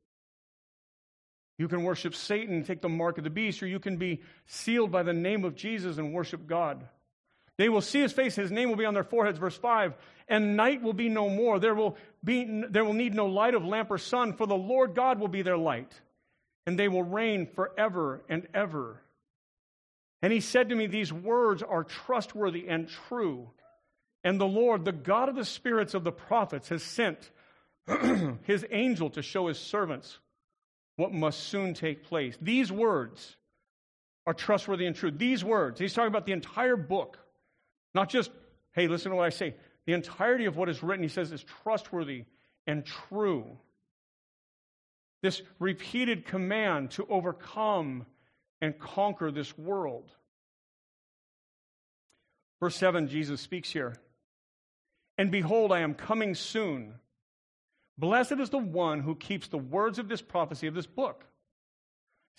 You can worship Satan and take the mark of the beast, or you can be sealed by the name of Jesus and worship God. They will see his face, his name will be on their foreheads, verse 5, and night will be no more. There will need no light of lamp or sun, for the Lord God will be their light, and they will reign forever and ever. And he said to me, these words are trustworthy and true, and the Lord, the God of the spirits of the prophets, has sent his angel to show his servants what must soon take place. These words are trustworthy and true. These words, he's talking about the entire book, not just, hey, listen to what I say. The entirety of what is written, he says, is trustworthy and true. This repeated command to overcome and conquer this world. Verse 7, Jesus speaks here. And behold, I am coming soon. Blessed is the one who keeps the words of this prophecy of this book.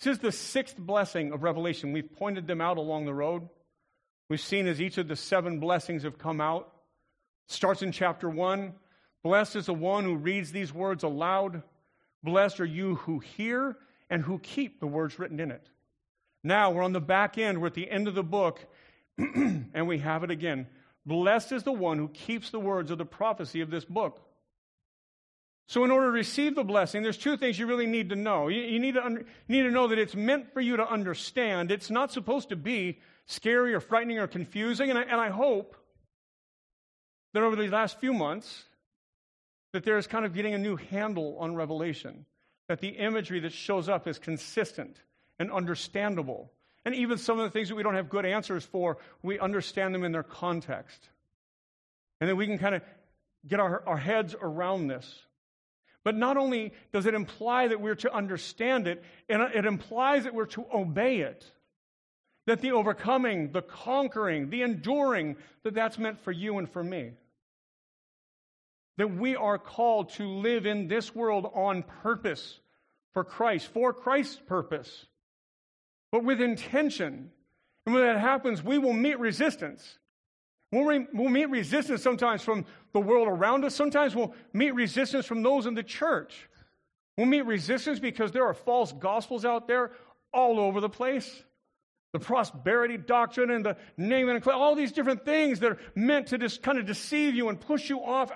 This is the sixth blessing of Revelation. We've pointed them out along the road. We've seen as each of the seven blessings have come out. Starts in chapter 1. Blessed is the one who reads these words aloud. Blessed are you who hear and who keep the words written in it. Now we're on the back end. We're at the end of the book, and we have it again. Blessed is the one who keeps the words of the prophecy of this book. So in order to receive the blessing, there's two things you really need to know. You need to know that it's meant for you to understand. It's not supposed to be scary or frightening or confusing. And I hope that over these last few months, that there is kind of getting a new handle on Revelation, that the imagery that shows up is consistent and understandable. And even some of the things that we don't have good answers for, we understand them in their context. And then we can kind of get our heads around this. But not only does it imply that we're to understand it, it implies that we're to obey it. That the overcoming, the conquering, the enduring, that's meant for you and for me. That we are called to live in this world on purpose for Christ, for Christ's purpose, but with intention. And when that happens, we will meet resistance. We'll meet resistance sometimes from the world around us. Sometimes we'll meet resistance from those in the church. We'll meet resistance because there are false gospels out there all over the place. The prosperity doctrine and the name and all these different things that are meant to just kind of deceive you and push you off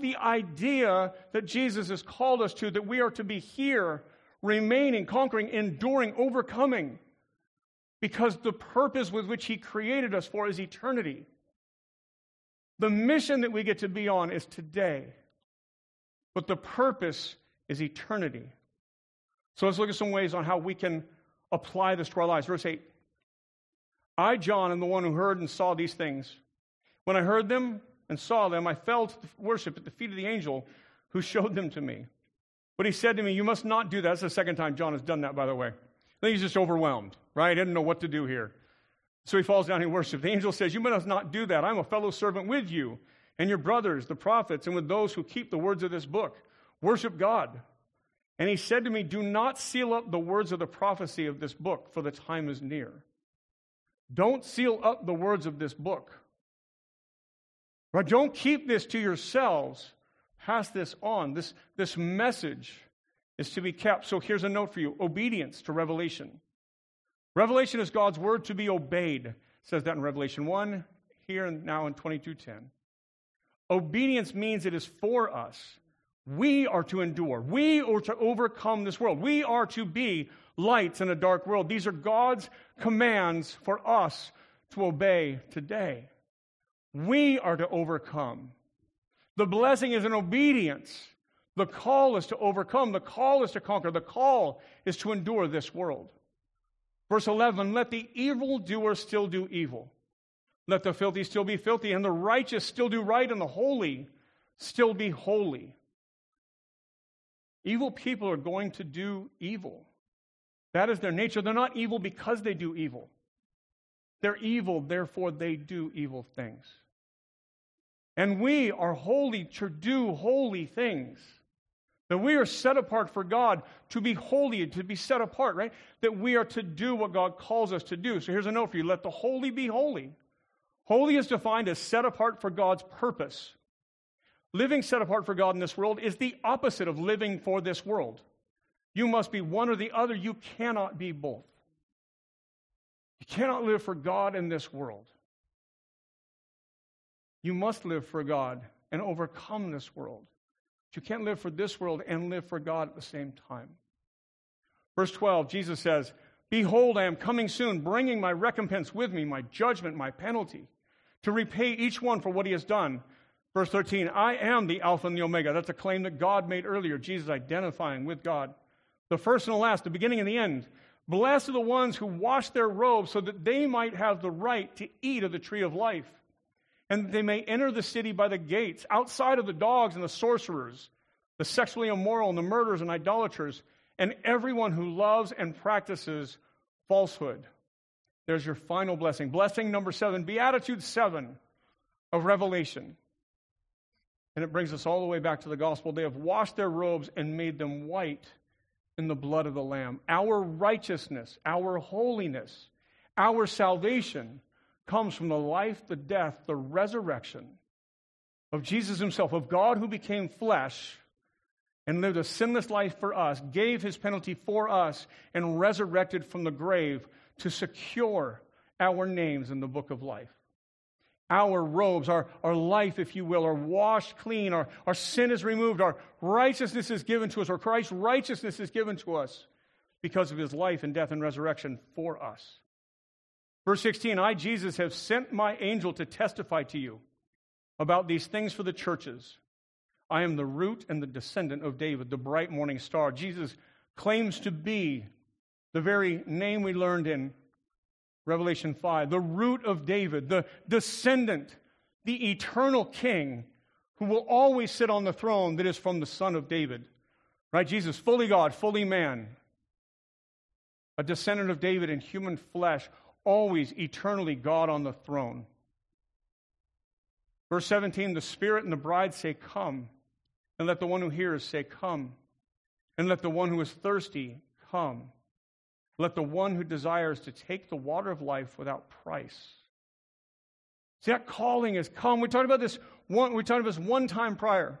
the idea that Jesus has called us to, that we are to be here, remaining, conquering, enduring, overcoming. Because the purpose with which he created us for is eternity. The mission that we get to be on is today. But the purpose is eternity. So let's look at some ways on how we can apply this to our lives. Verse 8. I, John, am the one who heard and saw these things. When I heard them and saw them, I fell to worship at the feet of the angel who showed them to me. But he said to me, you must not do that. That's the second time John has done that, by the way. I think he's just overwhelmed, right? He didn't know what to do here. So he falls down and worships. The angel says, you must not do that. I'm a fellow servant with you and your brothers, the prophets, and with those who keep the words of this book. Worship God. And he said to me, do not seal up the words of the prophecy of this book, for the time is near. Don't seal up the words of this book. Right? Don't keep this to yourselves. Pass this on. This message is to be kept. So here's a note for you. Obedience to revelation. Revelation is God's word to be obeyed. It says that in Revelation 1, here and now in 22:10. Obedience means it is for us. We are to endure. We are to overcome this world. We are to be lights in a dark world. These are God's commands for us to obey today. We are to overcome. The blessing is an obedience. The call is to overcome. The call is to conquer. The call is to endure this world. Verse 11, let the evildoer still do evil. Let the filthy still be filthy, and the righteous still do right, and the holy still be holy. Evil people are going to do evil. That is their nature. They're not evil because they do evil. They're evil, therefore they do evil things. And we are holy to do holy things. That we are set apart for God to be holy, to be set apart, right? That we are to do what God calls us to do. So here's a note for you. Let the holy be holy. Holy is defined as set apart for God's purpose. Living set apart for God in this world is the opposite of living for this world. You must be one or the other. You cannot be both. You cannot live for God in this world. You must live for God and overcome this world. You can't live for this world and live for God at the same time. Verse 12, Jesus says, behold, I am coming soon, bringing my recompense with me, my judgment, my penalty, to repay each one for what he has done. Verse 13, I am the Alpha and the Omega. That's a claim that God made earlier, Jesus identifying with God. The first and the last, the beginning and the end. Blessed are the ones who wash their robes so that they might have the right to eat of the tree of life. And they may enter the city by the gates, outside of the dogs and the sorcerers, the sexually immoral and the murderers and idolaters, and everyone who loves and practices falsehood. There's your final blessing. Blessing number 7, Beatitude 7 of Revelation. And it brings us all the way back to the gospel. They have washed their robes and made them white in the blood of the Lamb. Our righteousness, our holiness, our salvation comes from the life, the death, the resurrection of Jesus himself, of God who became flesh and lived a sinless life for us, gave his penalty for us, and resurrected from the grave to secure our names in the book of life. Our robes, our life, if you will, are washed clean. Our sin is removed. Our righteousness is given to us, or Christ's righteousness is given to us because of his life and death and resurrection for us. Verse 16, I, Jesus, have sent my angel to testify to you about these things for the churches. I am the root and the descendant of David, the bright morning star. Jesus claims to be the very name we learned in Revelation 5, the root of David, the descendant, the eternal king who will always sit on the throne that is from the son of David. Right? Jesus, fully God, fully man, a descendant of David in human flesh, always eternally God on the throne. Verse 17, the Spirit and the bride say, come. And let the one who hears say, come. And let the one who is thirsty come. Let the one who desires to take the water of life without price. See, that calling is come. We talked about this one time prior.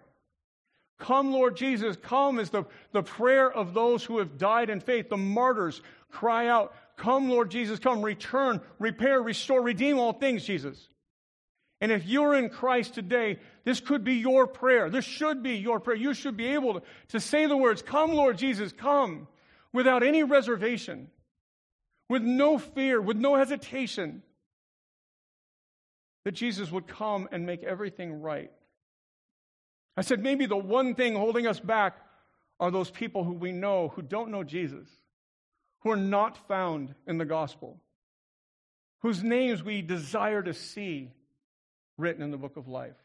Come, Lord Jesus, come is the prayer of those who have died in faith. The martyrs cry out, come, Lord Jesus, come, return, repair, restore, redeem all things, Jesus. And if you're in Christ today, this could be your prayer. This should be your prayer. You should be able to say the words, come, Lord Jesus, come. Without any reservation, with no fear, with no hesitation, that Jesus would come and make everything right. I said, maybe the one thing holding us back are those people who we know who don't know Jesus, who are not found in the gospel, whose names we desire to see written in the book of life.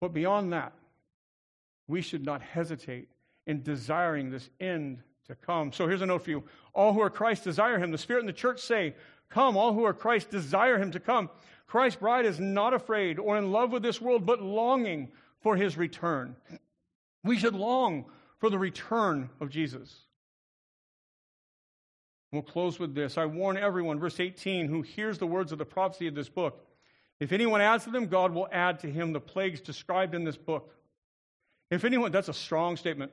But beyond that, we should not hesitate in desiring this end to come. So here's a note for you. All who are Christ desire him. The Spirit and the church say, come. All who are Christ desire him to come. Christ's bride is not afraid or in love with this world, but longing for his return. We should long for the return of Jesus. We'll close with this. I warn everyone, verse 18, who hears the words of the prophecy of this book. If anyone adds to them, God will add to him the plagues described in this book. If anyone, that's a strong statement.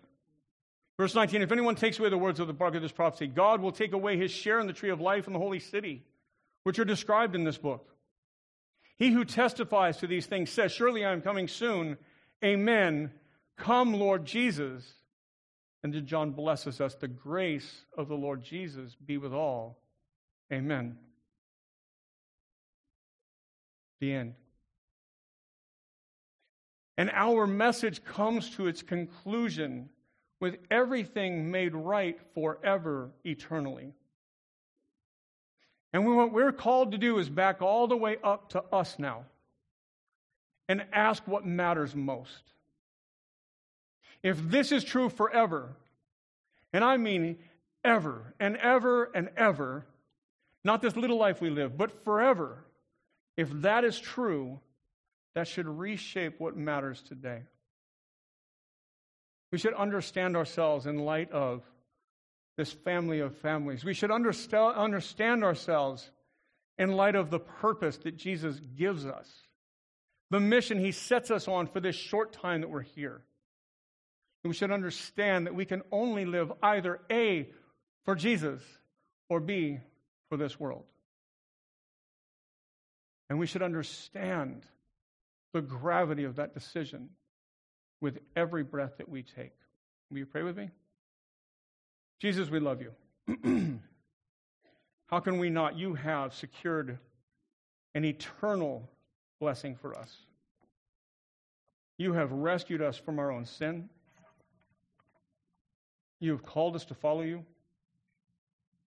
Verse 19, if anyone takes away the words of the book of this prophecy, God will take away his share in the tree of life and the holy city, which are described in this book. He who testifies to these things says, surely I am coming soon. Amen. Come, Lord Jesus. And then John blesses us, the grace of the Lord Jesus be with all. Amen. The end. And our message comes to its conclusion with everything made right forever, eternally. And what we're called to do is back all the way up to us now and ask what matters most. If this is true forever, and I mean ever and ever and ever, not this little life we live, but forever, if that is true, that should reshape what matters today. We should understand ourselves in light of this family of families. We should understand ourselves in light of the purpose that Jesus gives us, the mission he sets us on for this short time that we're here. And we should understand that we can only live either A, for Jesus, or B, for this world. And we should understand the gravity of that decision with every breath that we take. Will you pray with me? Jesus, we love you. How can we not? You have secured an eternal blessing for us. You have rescued us from our own sin. You have called us to follow you.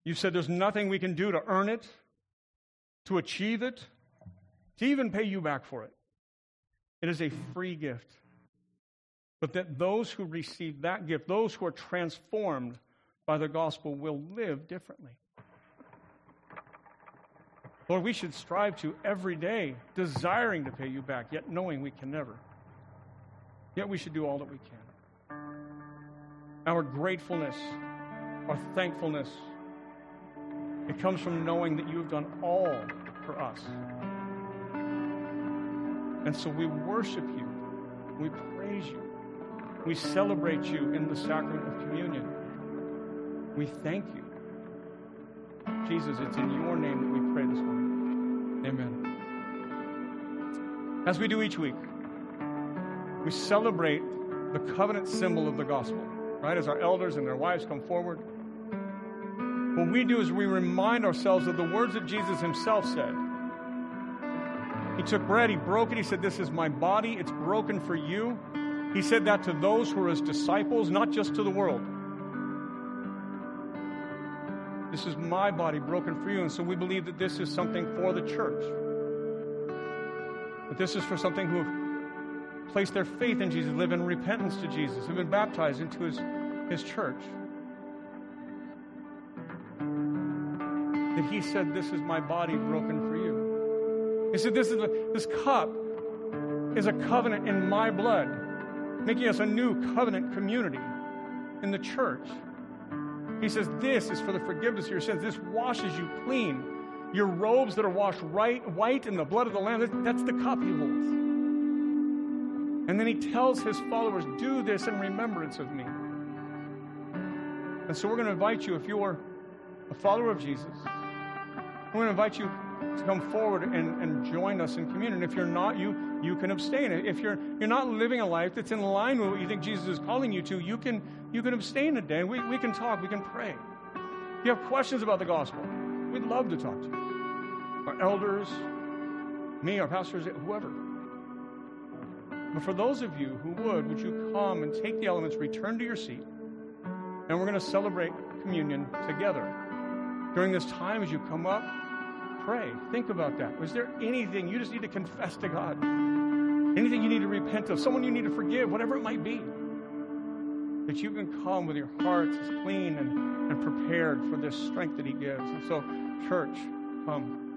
You said there's nothing we can do to earn it, to achieve it, to even pay you back for it. It is a free gift. But that those who receive that gift, those who are transformed by the gospel, will live differently. Lord, we should strive to every day, desiring to pay you back, yet knowing we can never. Yet we should do all that we can. Our gratefulness, our thankfulness, it comes from knowing that you have done all for us. And so we worship you, we praise you, we celebrate you in the sacrament of communion. We thank you. Jesus, it's in your name that we pray this morning. Amen. As we do each week, we celebrate the covenant symbol of the gospel, right? As our elders and their wives come forward, what we do is we remind ourselves of the words that Jesus himself said. He took bread, he broke it, he said, "This is my body, it's broken for you." He said that to those who are his disciples, not just to the world. This is my body broken for you. And so we believe that this is something for the church. That this is for something who have placed their faith in Jesus, live in repentance to Jesus, have been baptized into his church. That he said, "This is my body broken for you." He said, this cup is a covenant in my blood, making us a new covenant community in the church. He says, this is for the forgiveness of your sins. This washes you clean. Your robes that are washed white in the blood of the Lamb, that's the cup he holds. And then he tells his followers, do this in remembrance of me. And so we're going to invite you, if you're a follower of Jesus, we're going to invite you to come forward and join us in communion. If you're not, you can abstain. If you're not living a life that's in line with what you think Jesus is calling you to, you can abstain today. We can talk. We can pray. If you have questions about the gospel, we'd love to talk to you. Our elders, me, our pastors, whoever. But for those of you who would you come and take the elements, return to your seat, and we're going to celebrate communion together. During this time, as you come up, pray. Think about that. Is there anything you just need to confess to God? Anything you need to repent of? Someone you need to forgive? Whatever it might be. That you can come with your hearts as clean and prepared for this strength that he gives. And so, church, come.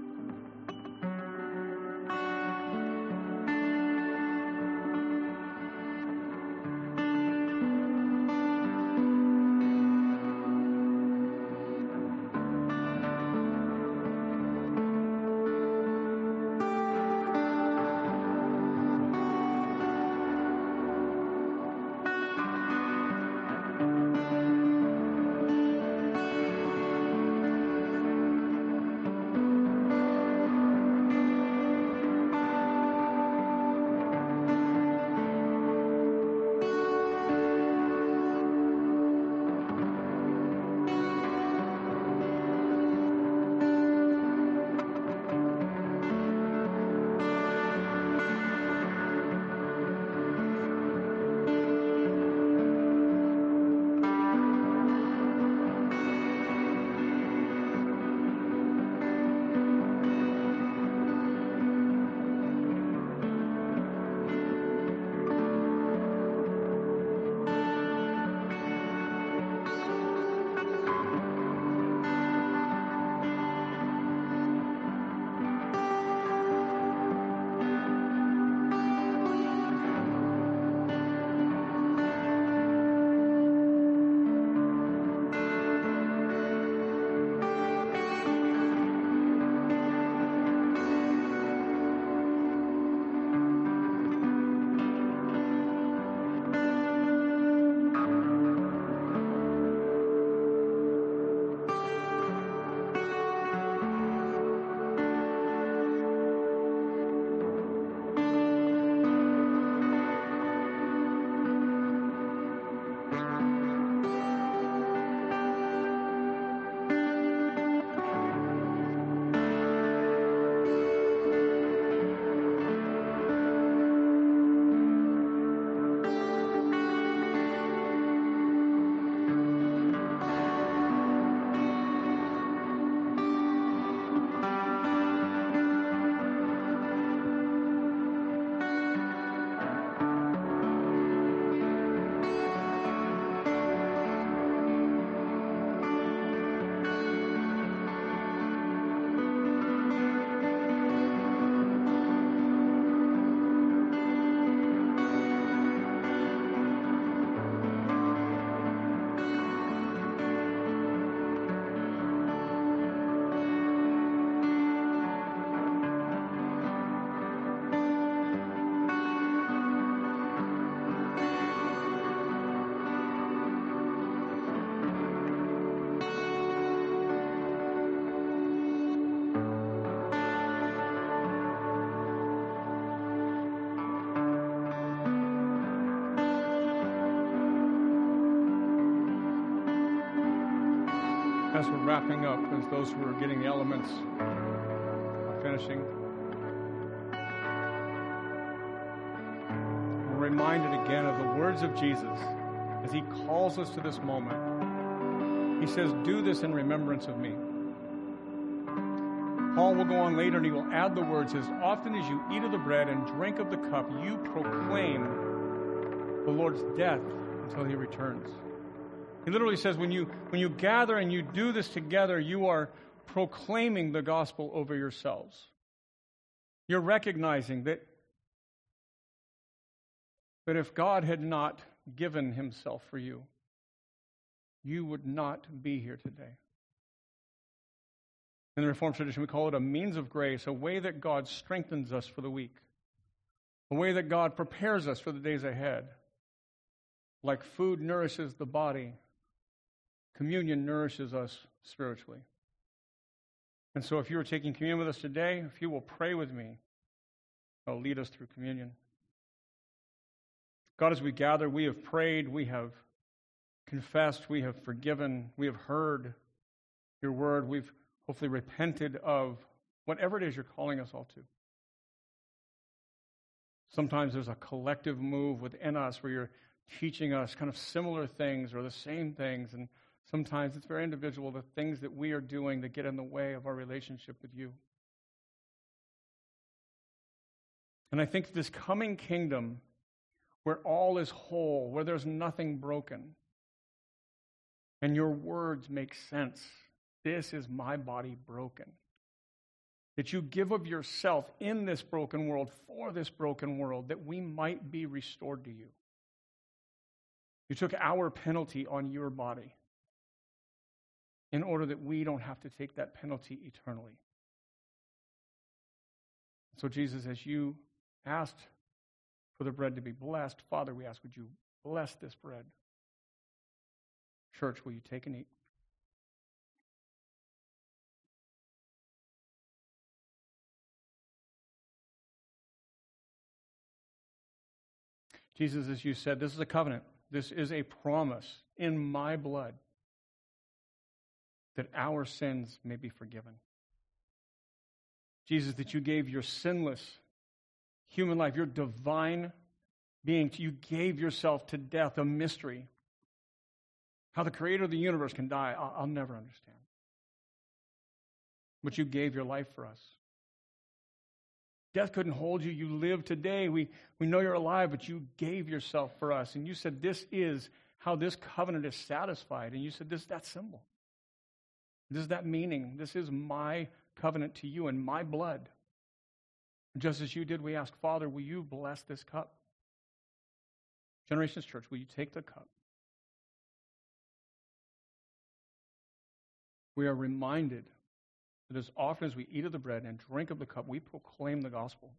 as we're wrapping up, as those who are getting the elements are finishing, we're reminded again of the words of Jesus as he calls us to this moment. He says, do this in remembrance of me. Paul will go on later and he will add the words, as often as you eat of the bread and drink of the cup, you proclaim the Lord's death until he returns. He literally says, when you gather and you do this together, you are proclaiming the gospel over yourselves. You're recognizing that if God had not given himself for you, you would not be here today. In the Reformed tradition, we call it a means of grace, a way that God strengthens us for the week, a way that God prepares us for the days ahead. Like food nourishes the body, communion nourishes us spiritually. And so if you are taking communion with us today, if you will pray with me, I'll lead us through communion. God, as we gather, we have prayed, we have confessed, we have forgiven, we have heard your word, we've hopefully repented of whatever it is you're calling us all to. Sometimes there's a collective move within us where you're teaching us kind of similar things or the same things, and sometimes it's very individual, the things that we are doing that get in the way of our relationship with you. And I think this coming kingdom where all is whole, where there's nothing broken, and your words make sense, this is my body broken. That you give of yourself in this broken world, for this broken world, that we might be restored to you. You took our penalty on your body in order that we don't have to take that penalty eternally. So Jesus, as you asked for the bread to be blessed, Father, we ask, would you bless this bread? Church, will you take and eat? Jesus, as you said, this is a covenant. This is a promise in my blood that our sins may be forgiven. Jesus, that you gave your sinless human life, your divine being, you gave yourself to death, a mystery. How the creator of the universe can die, I'll never understand. But you gave your life for us. Death couldn't hold you. You live today. We know you're alive, but you gave yourself for us. And you said this is how this covenant is satisfied. And you said this is that symbol. This is that meaning. This is my covenant to you and my blood. And just as you did, we ask, Father, will you bless this cup? Generations Church, will you take the cup? We are reminded that as often as we eat of the bread and drink of the cup, we proclaim the gospel.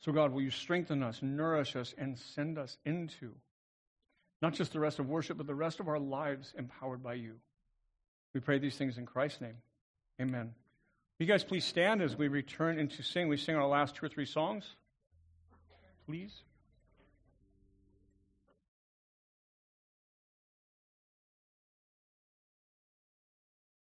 So God, will you strengthen us, nourish us, and send us into not just the rest of worship, but the rest of our lives empowered by you. We pray these things in Christ's name. Amen. You guys please stand as we return and to sing. We sing our last two or three songs. Please.